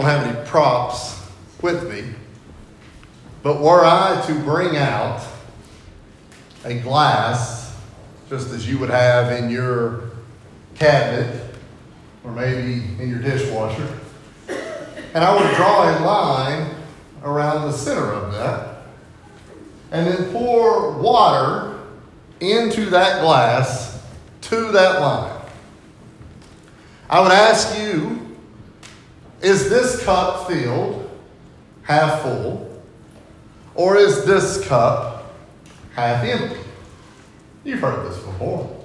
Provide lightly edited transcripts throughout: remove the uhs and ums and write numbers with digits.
don't have any props with me, but were I to bring out a glass, just as you would have in your cabinet or maybe in your dishwasher, and I would draw a line around the center of that and then pour water into that glass to that line, I would ask you, is this cup filled half full, or is this cup half empty? You've heard this before.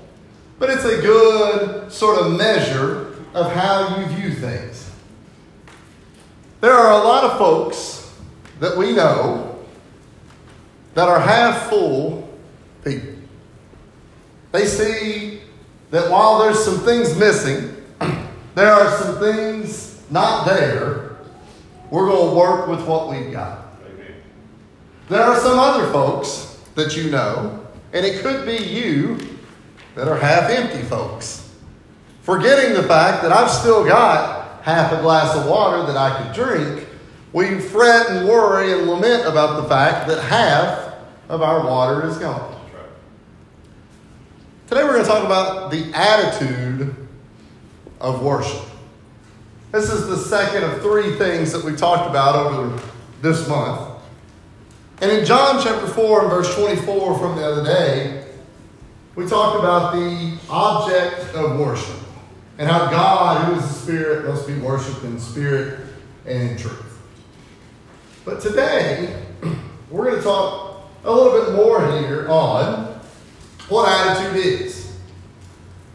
But it's a good sort of measure of how you view things. There are a lot of folks that we know that are half full people. They see that while there's some things missing, there are some things not there. We're going to work with what we've got. Amen. There are some other folks that you know, and it could be you, that are half empty folks. Forgetting the fact that I've still got half a glass of water that I could drink, we fret and worry and lament about the fact that half of our water is gone. Right. Today we're going to talk about the attitude of worship. This is the second of three things that we've talked about over this month. And in John chapter 4 and verse 24 from the other day, we talked about the object of worship and how God, who is the Spirit, must be worshiped in spirit and in truth. But today, we're going to talk a little bit more here on what attitude is.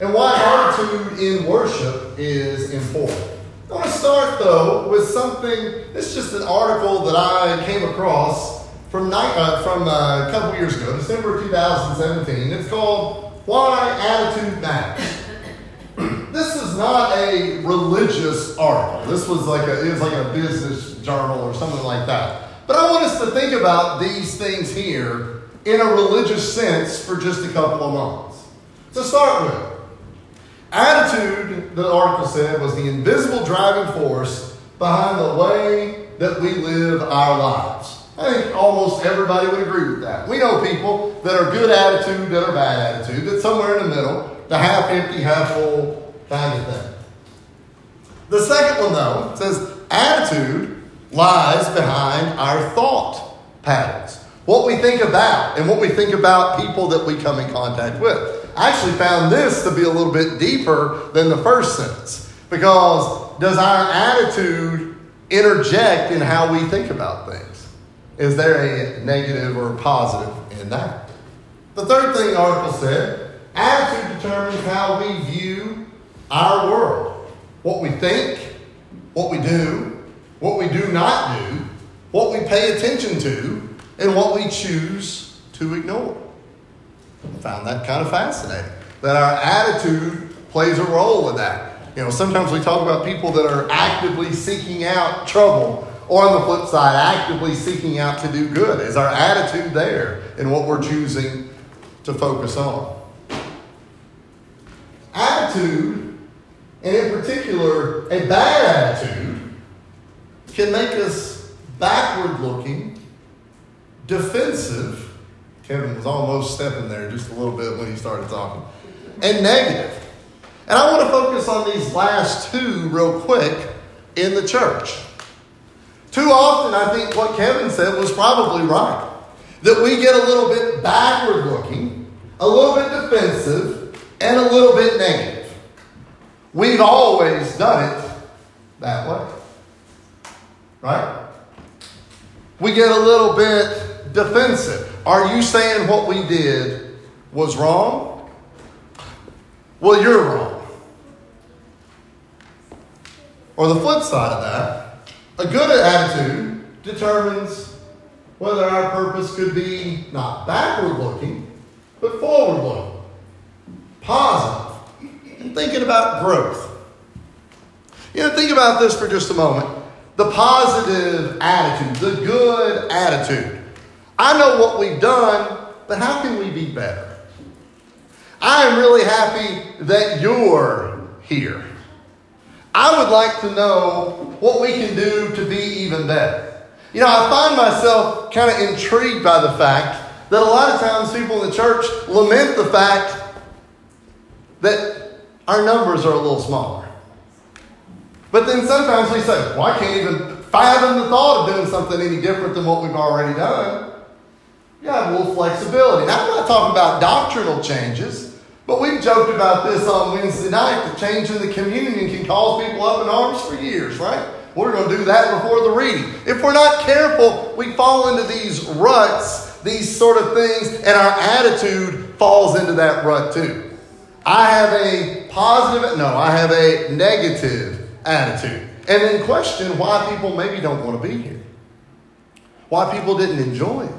And why attitude in worship is important. I want to start, though, with something. It's just an article that I came across from a couple years ago, December 2017. It's called Why Attitude Matters. This is not a religious article. This was like a business journal or something like that. But I want us to think about these things here in a religious sense for just a couple of months. To start with, attitude, the article said, was the invisible driving force behind the way that we live our lives. I think almost everybody would agree with that. We know people that are good attitude, that are bad attitude, that's somewhere in the middle, the half empty, half full kind of thing. The second one, though, says attitude lies behind our thought patterns. What we think about and what we think about people that we come in contact with. I actually found this to be a little bit deeper than the first sentence, because does our attitude interject in how we think about things? Is there a negative or a positive in that? The third thing the article said, attitude determines how we view our world. What we think, what we do not do, what we pay attention to, and what we choose to ignore. I found that kind of fascinating, that our attitude plays a role in that. You know, sometimes we talk about people that are actively seeking out trouble, or on the flip side, actively seeking out to do good. Is our attitude there in what we're choosing to focus on? Attitude, and in particular, a bad attitude, can make us backward-looking, defensive. Kevin was almost stepping there just a little bit when he started talking. And negative. And I want to focus on these last two real quick in the church. Too often, I think what Kevin said was probably right. That we get a little bit backward looking, a little bit defensive, and a little bit negative. We've always done it that way. Right? We get a little bit defensive. Are you saying what we did was wrong? Well, you're wrong. Or the flip side of that, a good attitude determines whether our purpose could be not backward-looking, but forward-looking, positive, and thinking about growth. You know, think about this for just a moment. The positive attitude, the good attitude. I know what we've done, but how can we be better? I am really happy that you're here. I would like to know what we can do to be even better. You know, I find myself kind of intrigued by the fact that a lot of times people in the church lament the fact that our numbers are a little smaller. But then sometimes we say, well, I can't even fathom the thought of doing something any different than what we've already done. You have a little flexibility. Now, I'm not talking about doctrinal changes, but we've joked about this on Wednesday night, that changing the communion can cause people up in arms for years, right? We're going to do that before the reading. If we're not careful, we fall into these ruts, these sort of things, and our attitude falls into that rut too. I have a negative attitude. And then question why people maybe don't want to be here. Why people didn't enjoy it.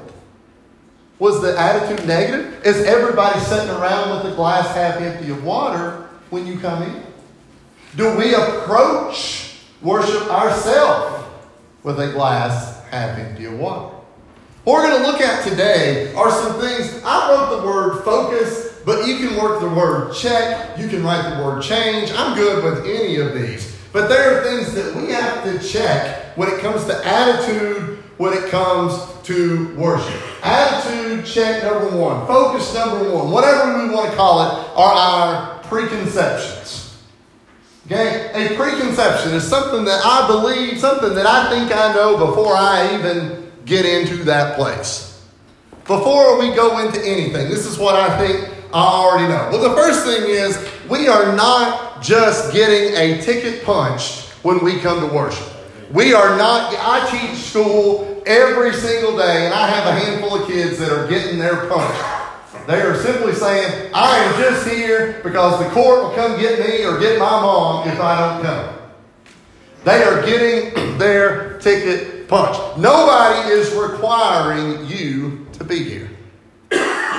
Was the attitude negative? Is everybody sitting around with a glass half empty of water when you come in? Do we approach worship ourselves with a glass half empty of water? What we're going to look at today are some things. I wrote the word focus, but you can work the word check. You can write the word change. I'm good with any of these. But there are things that we have to check when it comes to attitude, when it comes to worship. Attitude check number one, focus number one, whatever we want to call it, are our preconceptions. Okay? A preconception is something that I believe, something that I think I know before I even get into that place. Before we go into anything, this is what I think I already know. Well, the first thing is we are not just getting a ticket punched when we come to worship. I teach school every single day, and I have a handful of kids that are getting their punch. They are simply saying, I am just here because the court will come get me or get my mom if I don't come. They are getting their ticket punched. Nobody is requiring you to be here.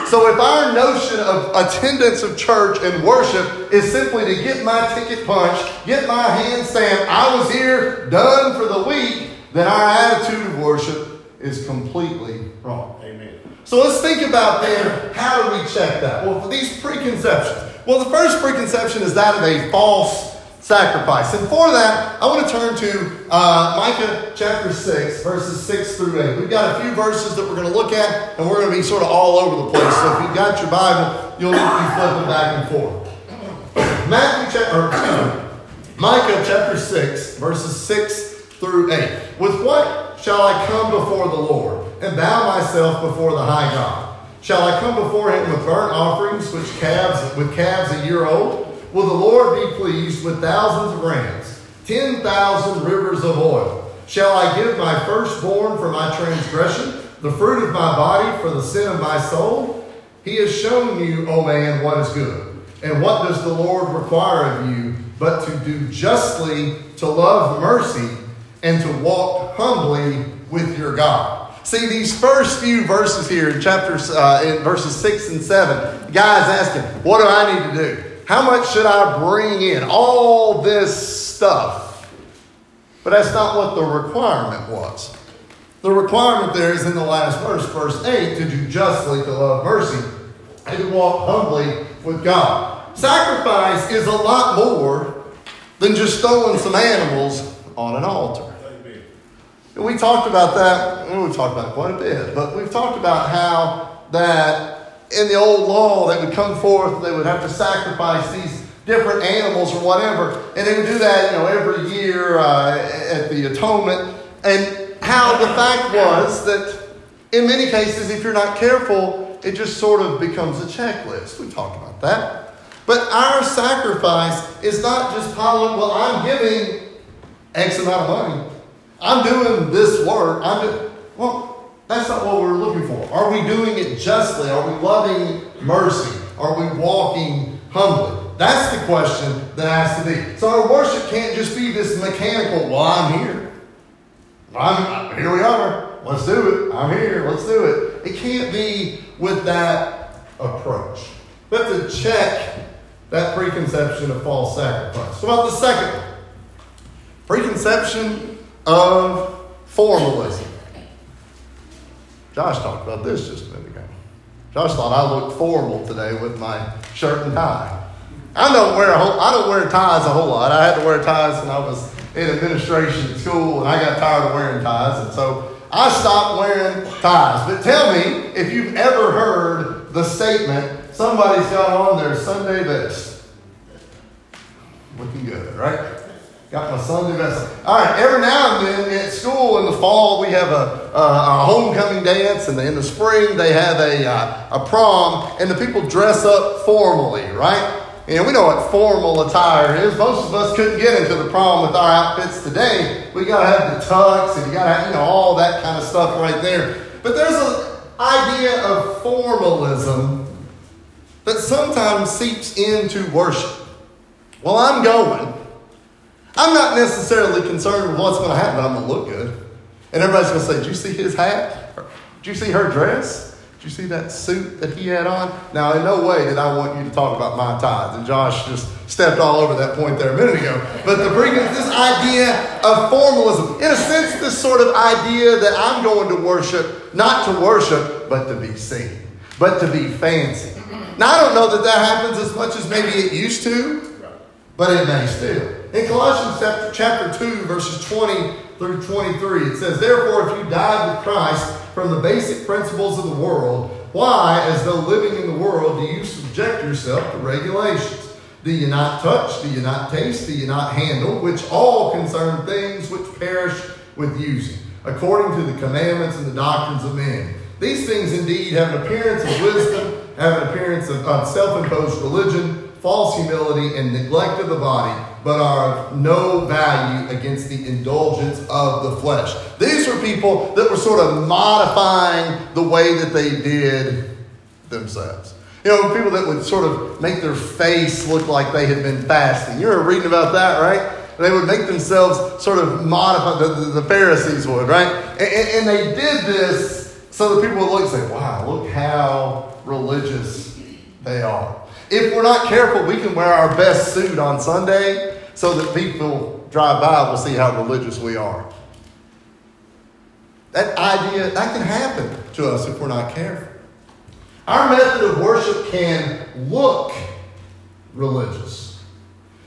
So if our notion of attendance of church and worship is simply to get my ticket punched, get my hand stamped, I was here, done for the week, then our attitude of worship is completely wrong. Amen. So let's think about then, how do we check that? Well, for these preconceptions. Well, the first preconception is that of a false sacrifice. And for that, I want to turn to Micah chapter 6, verses 6 through 8. We've got a few verses that we're going to look at, and we're going to be sort of all over the place. So if you've got your Bible, you'll need to be flipping back and forth. Micah chapter 6, verses 6 through 8. With what shall I come before the Lord, and bow myself before the high God? Shall I come before him with burnt offerings, with calves a year old? Will the Lord be pleased with thousands of rams, 10,000 rivers of oil? Shall I give my firstborn for my transgression, the fruit of my body for the sin of my soul? He has shown you, O man, what is good. And what does the Lord require of you but to do justly, to love mercy, and to walk humbly with your God? See, these first few verses here in verses 6 and 7, the guy's asking, what do I need to do? How much should I bring in? All this stuff. But that's not what the requirement was. The requirement there is in the last verse, verse 8, to do justly, to love mercy, and to walk humbly with God. Sacrifice is a lot more than just throwing some animals on an altar. And we talked about that, we've talked about it quite a bit, but we've talked about how that in the old law, they would come forth, they would have to sacrifice these different animals or whatever, and they would do that, every year at the atonement. And how the fact was that in many cases, if you're not careful, it just sort of becomes a checklist. We talked about that. But our sacrifice is not just piling, well, I'm giving X amount of money. I'm doing this work. That's not what we're looking for. Are we doing it justly? Are we loving mercy? Are we walking humbly? That's the question that has to be. So our worship can't just be this mechanical, well, I'm here. Here we are. Let's do it. I'm here. Let's do it. It can't be with that approach. We have to check that preconception of false sacrifice. So about the second one, preconception of formalism. Josh talked about this just a minute ago. Josh thought I looked formal today with my shirt and tie. I don't wear ties a whole lot. I had to wear ties when I was in administration school, and I got tired of wearing ties, and so I stopped wearing ties. But tell me if you've ever heard the statement, somebody's got on their Sunday best. Looking good, right? Got my Sunday best. All right, every now and then at school in the fall, we have a homecoming dance, and in the spring, they have a prom, and the people dress up formally, right? And we know what formal attire is. Most of us couldn't get into the prom with our outfits today. We got to have the tux, and you got to have all that kind of stuff right there. But there's an idea of formalism that sometimes seeps into worship. Well, I'm going. I'm not necessarily concerned with what's going to happen, but I'm going to look good. And everybody's going to say, did you see his hat? Did you see her dress? You see that suit that he had on? Now, in no way did I want you to talk about my tithes, and Josh just stepped all over that point there a minute ago. But this idea of formalism, in a sense, this sort of idea that I'm going to worship, not to worship, but to be seen, but to be fancy. Now, I don't know that that happens as much as maybe it used to, but it may still. In Colossians chapter 2, verses 20 through 23, it says, therefore, if you died with Christ from the basic principles of the world, why, as though living in the world, do you subject yourself to regulations? Do you not touch? Do you not taste? Do you not handle? Which all concern things which perish with using, according to the commandments and the doctrines of men. These things indeed have an appearance of wisdom, have an appearance of self-imposed religion, false humility, and neglect of the body, but are of no value against the indulgence of the flesh. These were people that were sort of modifying the way that they did themselves. You know, people that would sort of make their face look like they had been fasting. You were reading about that, right? They would make themselves sort of modify, the Pharisees would, right? And they did this so that people would look and say, wow, look how religious they are. If we're not careful, we can wear our best suit on Sunday so that people drive by will see how religious we are. That idea, that can happen to us if we're not careful. Our method of worship can look religious.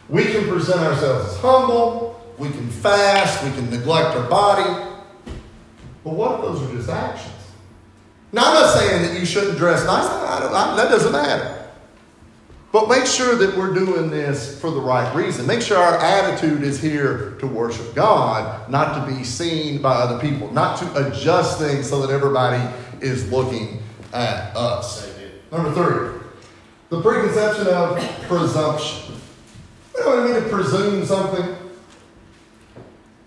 We can present ourselves as humble, we can fast, we can neglect our body. But what if those are just actions? Now, I'm not saying that you shouldn't dress nice. That doesn't matter. But make sure that we're doing this for the right reason. Make sure our attitude is here to worship God, not to be seen by other people, not to adjust things so that everybody is looking at us. Number three, the preconception of presumption. You know what I mean to presume something?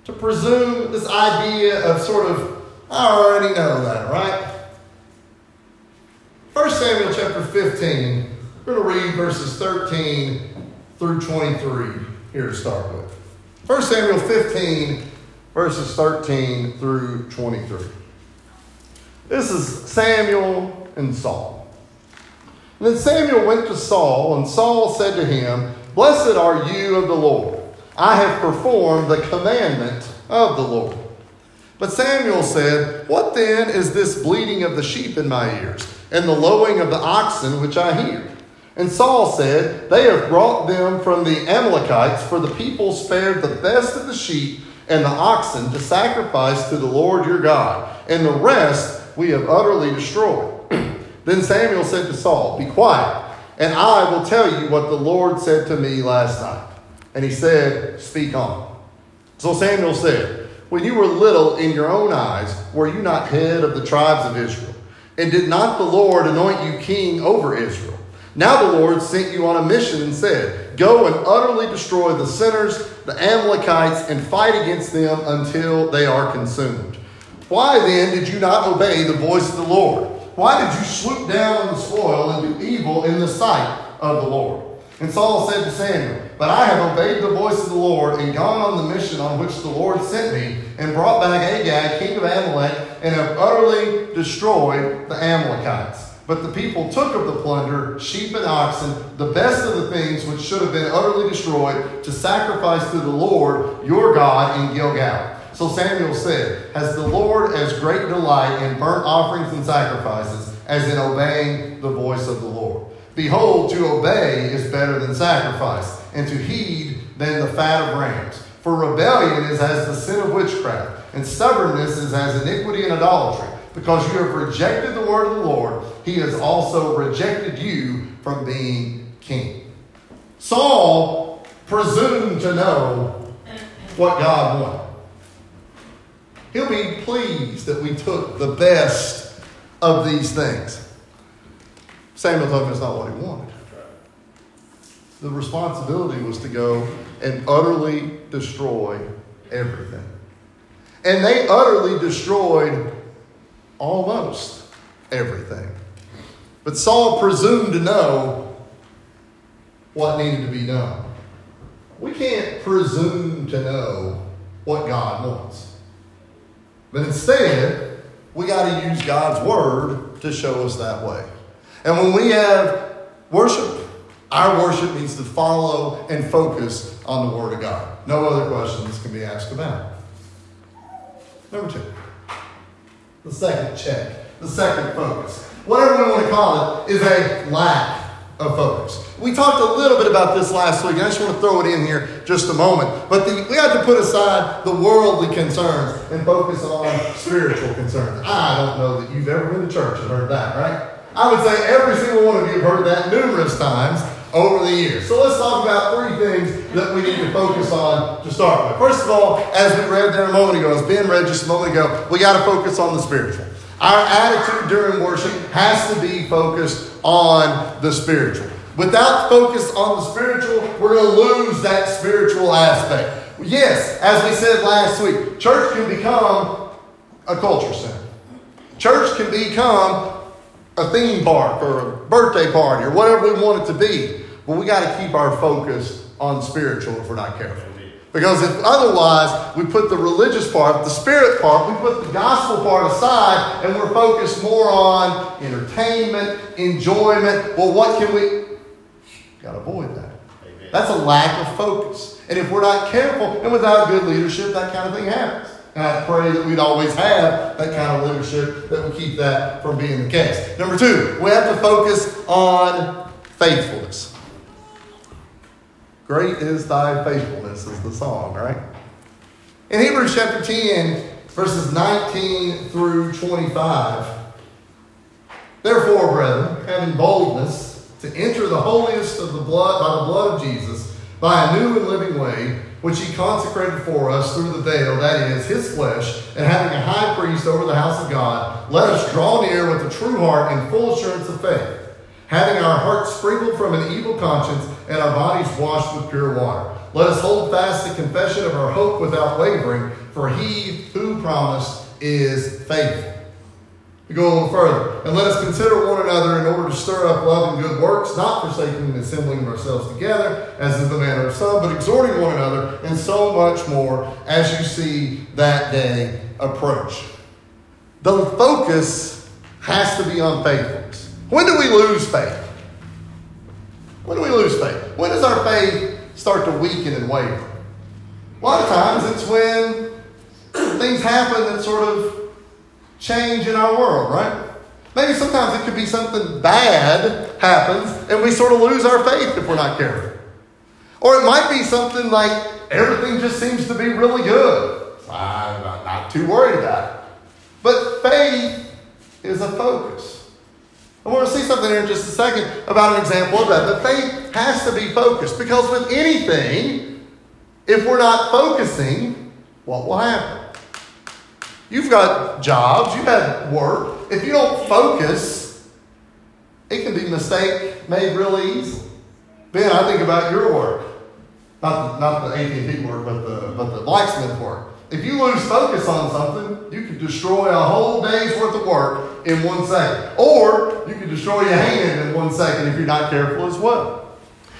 To presume this idea of sort of, I already know that, right? 1 Samuel chapter 15, we're going to read verses 13 through 23 here to start with. 1 Samuel 15, verses 13 through 23. This is Samuel and Saul. And then Samuel went to Saul, and Saul said to him, blessed are you of the Lord. I have performed the commandment of the Lord. But Samuel said, what then is this bleating of the sheep in my ears, and the lowing of the oxen which I hear? And Saul said, they have brought them from the Amalekites, for the people spared the best of the sheep and the oxen to sacrifice to the Lord your God, and the rest we have utterly destroyed. Then Samuel said to Saul, be quiet, and I will tell you what the Lord said to me last night. And he said, speak on. So Samuel said, when you were little in your own eyes, were you not head of the tribes of Israel? And did not the Lord anoint you king over Israel? Now the Lord sent you on a mission and said, go and utterly destroy the sinners, the Amalekites, and fight against them until they are consumed. Why then did you not obey the voice of the Lord? Why did you swoop down on the spoil and do evil in the sight of the Lord? And Saul said to Samuel, but I have obeyed the voice of the Lord and gone on the mission on which the Lord sent me and brought back Agag, king of Amalek, and have utterly destroyed the Amalekites. But the people took of the plunder, sheep and oxen, the best of the things which should have been utterly destroyed, to sacrifice to the Lord your God in Gilgal. So Samuel said, has the Lord as great delight in burnt offerings and sacrifices as in obeying the voice of the Lord? Behold, to obey is better than sacrifice, and to heed than the fat of rams. For rebellion is as the sin of witchcraft, and stubbornness is as iniquity and idolatry. Because you have rejected the word of the Lord, he has also rejected you from being king. Saul presumed to know what God wanted. He'll be pleased that we took the best of these things. Samuel told him it's not what he wanted. The responsibility was to go and utterly destroy everything. And they utterly destroyed almost everything. But Saul presumed to know what needed to be done. We can't presume to know what God wants. But instead, we got to use God's word to show us that way. And when we have worship, our worship needs to follow and focus on the word of God. No other questions can be asked about it. Number two. The second check, the second focus, whatever we want to call it, is a lack of focus. We talked a little bit about this last week, and I just want to throw it in here just a moment. But we have to put aside the worldly concerns and focus on spiritual concerns. I don't know that you've ever been to church and heard that, right? I would say every single one of you have heard that numerous times over the years. So let's talk about three things that we need to focus on to start with. First of all, as we read there a moment ago, as Ben read just a moment ago, we got to focus on the spiritual. Our attitude during worship has to be focused on the spiritual. Without focus on the spiritual, we're going to lose that spiritual aspect. Yes, as we said last week, church can become a culture center. Church can become a theme park or a birthday party or whatever we want it to be. But we got to keep our focus on spiritual if we're not careful. Because if otherwise, we put the religious part, the spirit part, we put the gospel part aside and we're focused more on entertainment, enjoyment. Well, what can we? Got to avoid that. Amen. That's a lack of focus. And if we're not careful and without good leadership, that kind of thing happens. And I pray that we'd always have that kind of leadership that would keep that from being the case. Number two, we have to focus on faithfulness. Great is thy faithfulness is the song, right? In Hebrews chapter 10, verses 19 through 25, therefore, brethren, having boldness to enter the holiest of the blood by the blood of Jesus, by a new and living way, which he consecrated for us through the veil, that is, his flesh, and having a high priest over the house of God, let us draw near with a true heart and full assurance of faith, having our hearts sprinkled from an evil conscience and our bodies washed with pure water. Let us hold fast the confession of our hope without wavering, for he who promised is faithful. We go a little further. And let us consider one another in order to stir up love and good works, not forsaking and assembling ourselves together, as is the manner of some, but exhorting one another, and so much more as you see that day approach. The focus has to be on faithfulness. When do we lose faith? When do we lose faith? When does our faith start to weaken and waver? A lot of times it's when things happen that sort of change in our world, right? Maybe sometimes it could be something bad happens and we sort of lose our faith if we're not careful. Or it might be something like everything just seems to be really good. I'm not too worried about it. But faith is a focus. I want to see something here in just a second about an example of that. But faith has to be focused, because with anything, if we're not focusing, what will happen? You've got jobs, you've had work. If you don't focus, it can be a mistake made really easily. Ben, I think about your work. Not the AT&T work, but the blacksmith work. If you lose focus on something, you could destroy a whole day's worth of work in 1 second. Or you could destroy your hand in 1 second if you're not careful as well.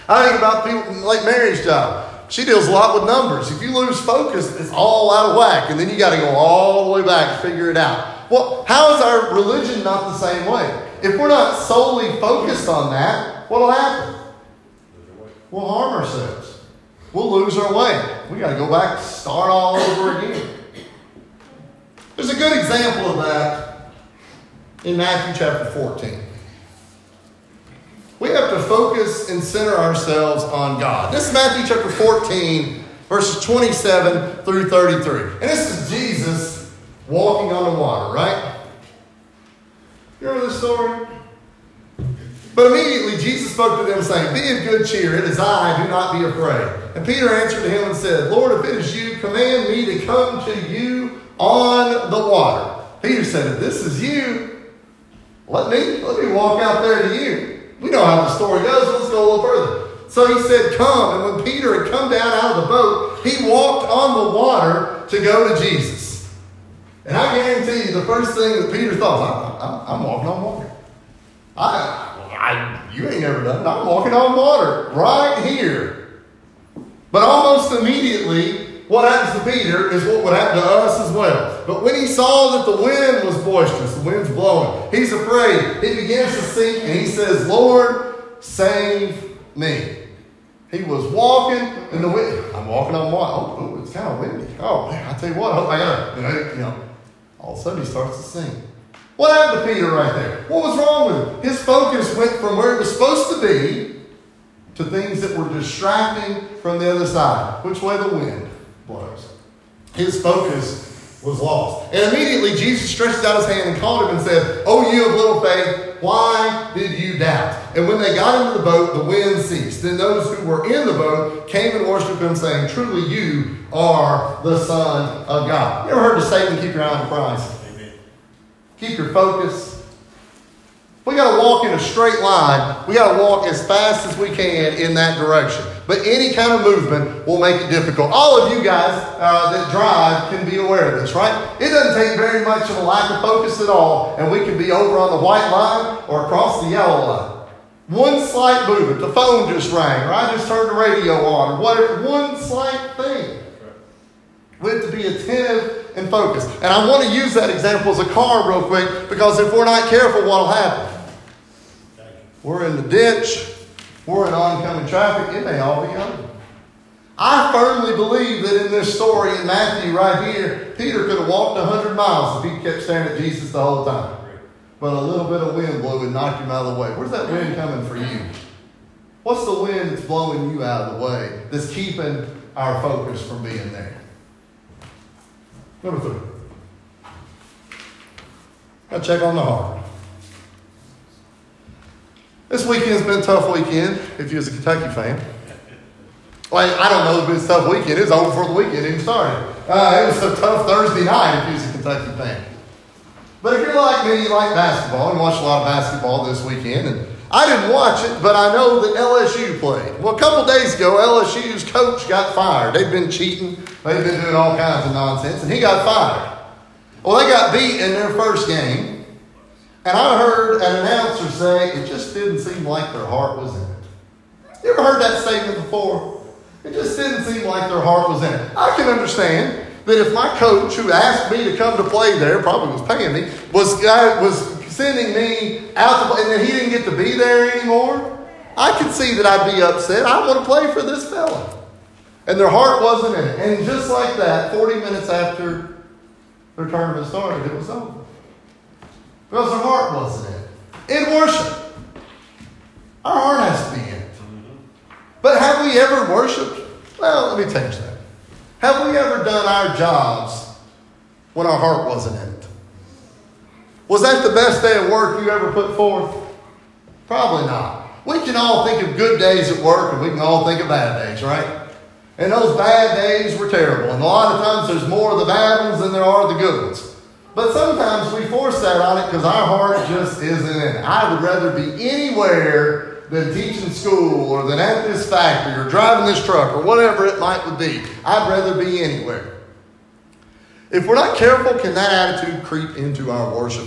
I think about people like Mary's job. She deals a lot with numbers. If you lose focus, it's all out of whack, and then you got to go all the way back and figure it out. Well, how is our religion not the same way? If we're not solely focused on that, what will happen? We'll harm ourselves. We'll lose our way. We got to go back and start all over again. There's a good example of that in Matthew chapter 14. We have to focus and center ourselves on God. This is Matthew chapter 14, verses 27 through 33. And this is Jesus walking on the water, right? You remember this story? But immediately Jesus spoke to them, saying, "Be of good cheer, it is I, do not be afraid." And Peter answered him and said, "Lord, if it is you, command me to come to you on the water." Peter said, "If this is you, let me walk out there to you." We know how the story goes, so let's go a little further. So he said, "Come." And when Peter had come down out of the boat, he walked on the water to go to Jesus. And I guarantee you, the first thing that Peter thought, I'm walking on water. You ain't never done it. I'm walking on water right here. But almost immediately, what happens to Peter is what would happen to us as well. But when he saw that the wind was boisterous, the wind's blowing, he's afraid. He begins to sink and he says, "Lord, save me." He was walking in the wind. I'm walking on water. Oh, it's kind of windy. Oh, man, I tell you what, I hope I got it. All of a sudden he starts to sink. What happened to Peter right there? What was wrong with him? His focus went from where it was supposed to be to things that were distracting from the other side, which way the wind blows. His focus was lost. And immediately Jesus stretched out his hand and called him and said, "O you of little faith, why did you doubt?" And when they got into the boat, the wind ceased. Then those who were in the boat came and worshipped him, saying, "Truly you are the Son of God." You ever heard the statement, "Keep your eye on Christ"? Keep your focus. We got to walk in a straight line. We got to walk as fast as we can in that direction. But any kind of movement will make it difficult. All of you guys that drive can be aware of this, right? It doesn't take very much of a lack of focus at all, and we can be over on the white line or across the yellow line. One slight movement. The phone just rang, or I just turned the radio on, or whatever. One slight thing. We have to be attentive and focused. And I want to use that example as a car real quick, because if we're not careful, what will happen? We're in the ditch. We're in oncoming traffic. It may all be over. I firmly believe that in this story in Matthew right here, Peter could have walked 100 miles if he kept staring at Jesus the whole time. But a little bit of wind blew and knocked him out of the way. Where's that wind coming for you? What's the wind that's blowing you out of the way that's keeping our focus from being there? Number 3. Gotta check on the heart. This weekend's been a tough weekend if you was a Kentucky fan. Like, I don't know if it's a tough weekend. It's over before the weekend even started. It was a tough Thursday night if you was a Kentucky fan. But if you're like me, you like basketball and watched a lot of basketball this weekend. And I didn't watch it, but I know that LSU played. Well, a couple days ago, LSU's coach got fired. They've been cheating. They've been doing all kinds of nonsense, and he got fired. Well, they got beat in their first game, and I heard an announcer say it just didn't seem like their heart was in it. You ever heard that statement before? It just didn't seem like their heart was in it. I can understand that if my coach, who asked me to come to play there, probably was paying me, was sending me out, and then he didn't get to be there anymore, I could see that I'd be upset. I want to play for this fella. And their heart wasn't in it. And just like that, 40 minutes after their tournament started, it was over. Because their heart wasn't in it. In worship, our heart has to be in it. But have we ever worshiped? Well, let me change that. Have we ever done our jobs when our heart wasn't in it? Was that the best day of work you ever put forth? Probably not. We can all think of good days at work, and we can all think of bad days, right? And those bad days were terrible. And a lot of times there's more of the bad ones than there are the good ones. But sometimes we force that on it because our heart just isn't in it. I would rather be anywhere than teaching school or than at this factory or driving this truck or whatever it might be. I'd rather be anywhere. If we're not careful, can that attitude creep into our worship?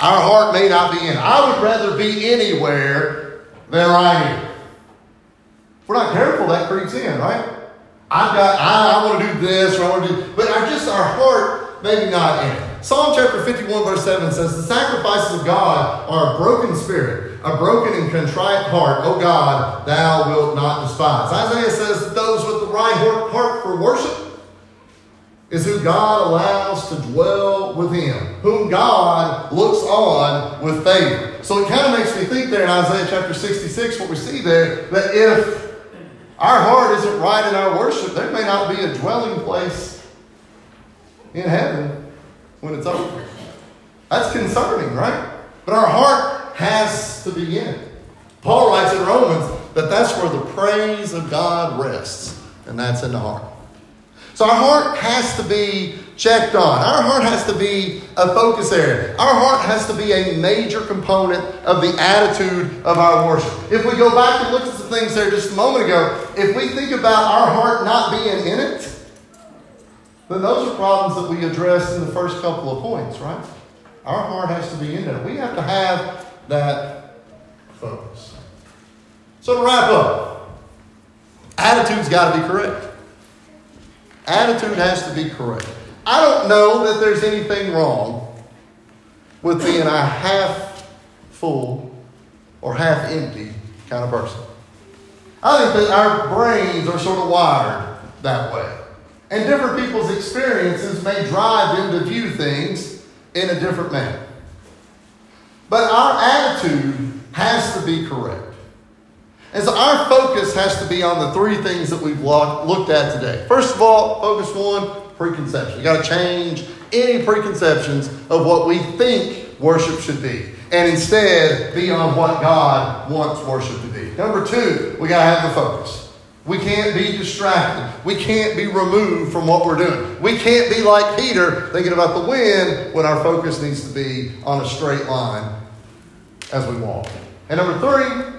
Our heart may not be in. I would rather be anywhere than right here. If we're not careful, that creeps in, right? I want to do this, or I want to do, but our heart maybe not in it. Psalm chapter 51, verse 7 says, "The sacrifices of God are a broken spirit, a broken and contrite heart. O God, thou wilt not despise." Isaiah says, "Those with the right heart for worship is who God allows to dwell with him, whom God looks on with favor. So it kind of makes me think there in Isaiah chapter 66, what we see there, that if our heart isn't right in our worship, there may not be a dwelling place in heaven when it's over. That's concerning, right? But our heart has to be in it. Paul writes in Romans that that's where the praise of God rests, and that's in the heart. So our heart has to be checked on. Our heart has to be a focus area. Our heart has to be a major component of the attitude of our worship. If we go back and look at some things there just a moment ago, if we think about our heart not being in it, then those are problems that we addressed in the first couple of points, right? Our heart has to be in there. We have to have that focus. So to wrap up, attitude's got to be correct. Attitude has to be correct. I don't know that there's anything wrong with being a half full or half empty kind of person. I think that our brains are sort of wired that way. And different people's experiences may drive them to view things in a different manner. But our attitude has to be correct. And so our focus has to be on the three things that we've looked at today. First of all, focus one, preconception. You've got to change any preconceptions of what we think worship should be, and instead be on what God wants worship to be. Number two, we got to have the focus. We can't be distracted. We can't be removed from what we're doing. We can't be like Peter thinking about the wind when our focus needs to be on a straight line as we walk. And number three,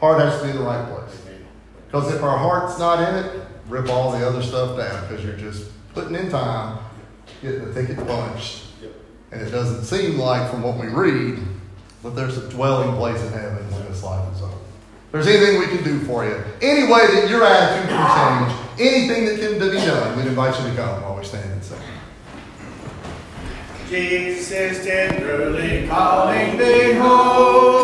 heart has to be in the right place. Because if our heart's not in it, rip all the other stuff down, because you're just putting in time, getting the ticket punched. And it doesn't seem like, from what we read, that there's a dwelling place in heaven when this life is over. If there's anything we can do for you, any way that your attitude can change, anything that can be done, we'd invite you to come while we stand and sing. Jesus tenderly calling me home.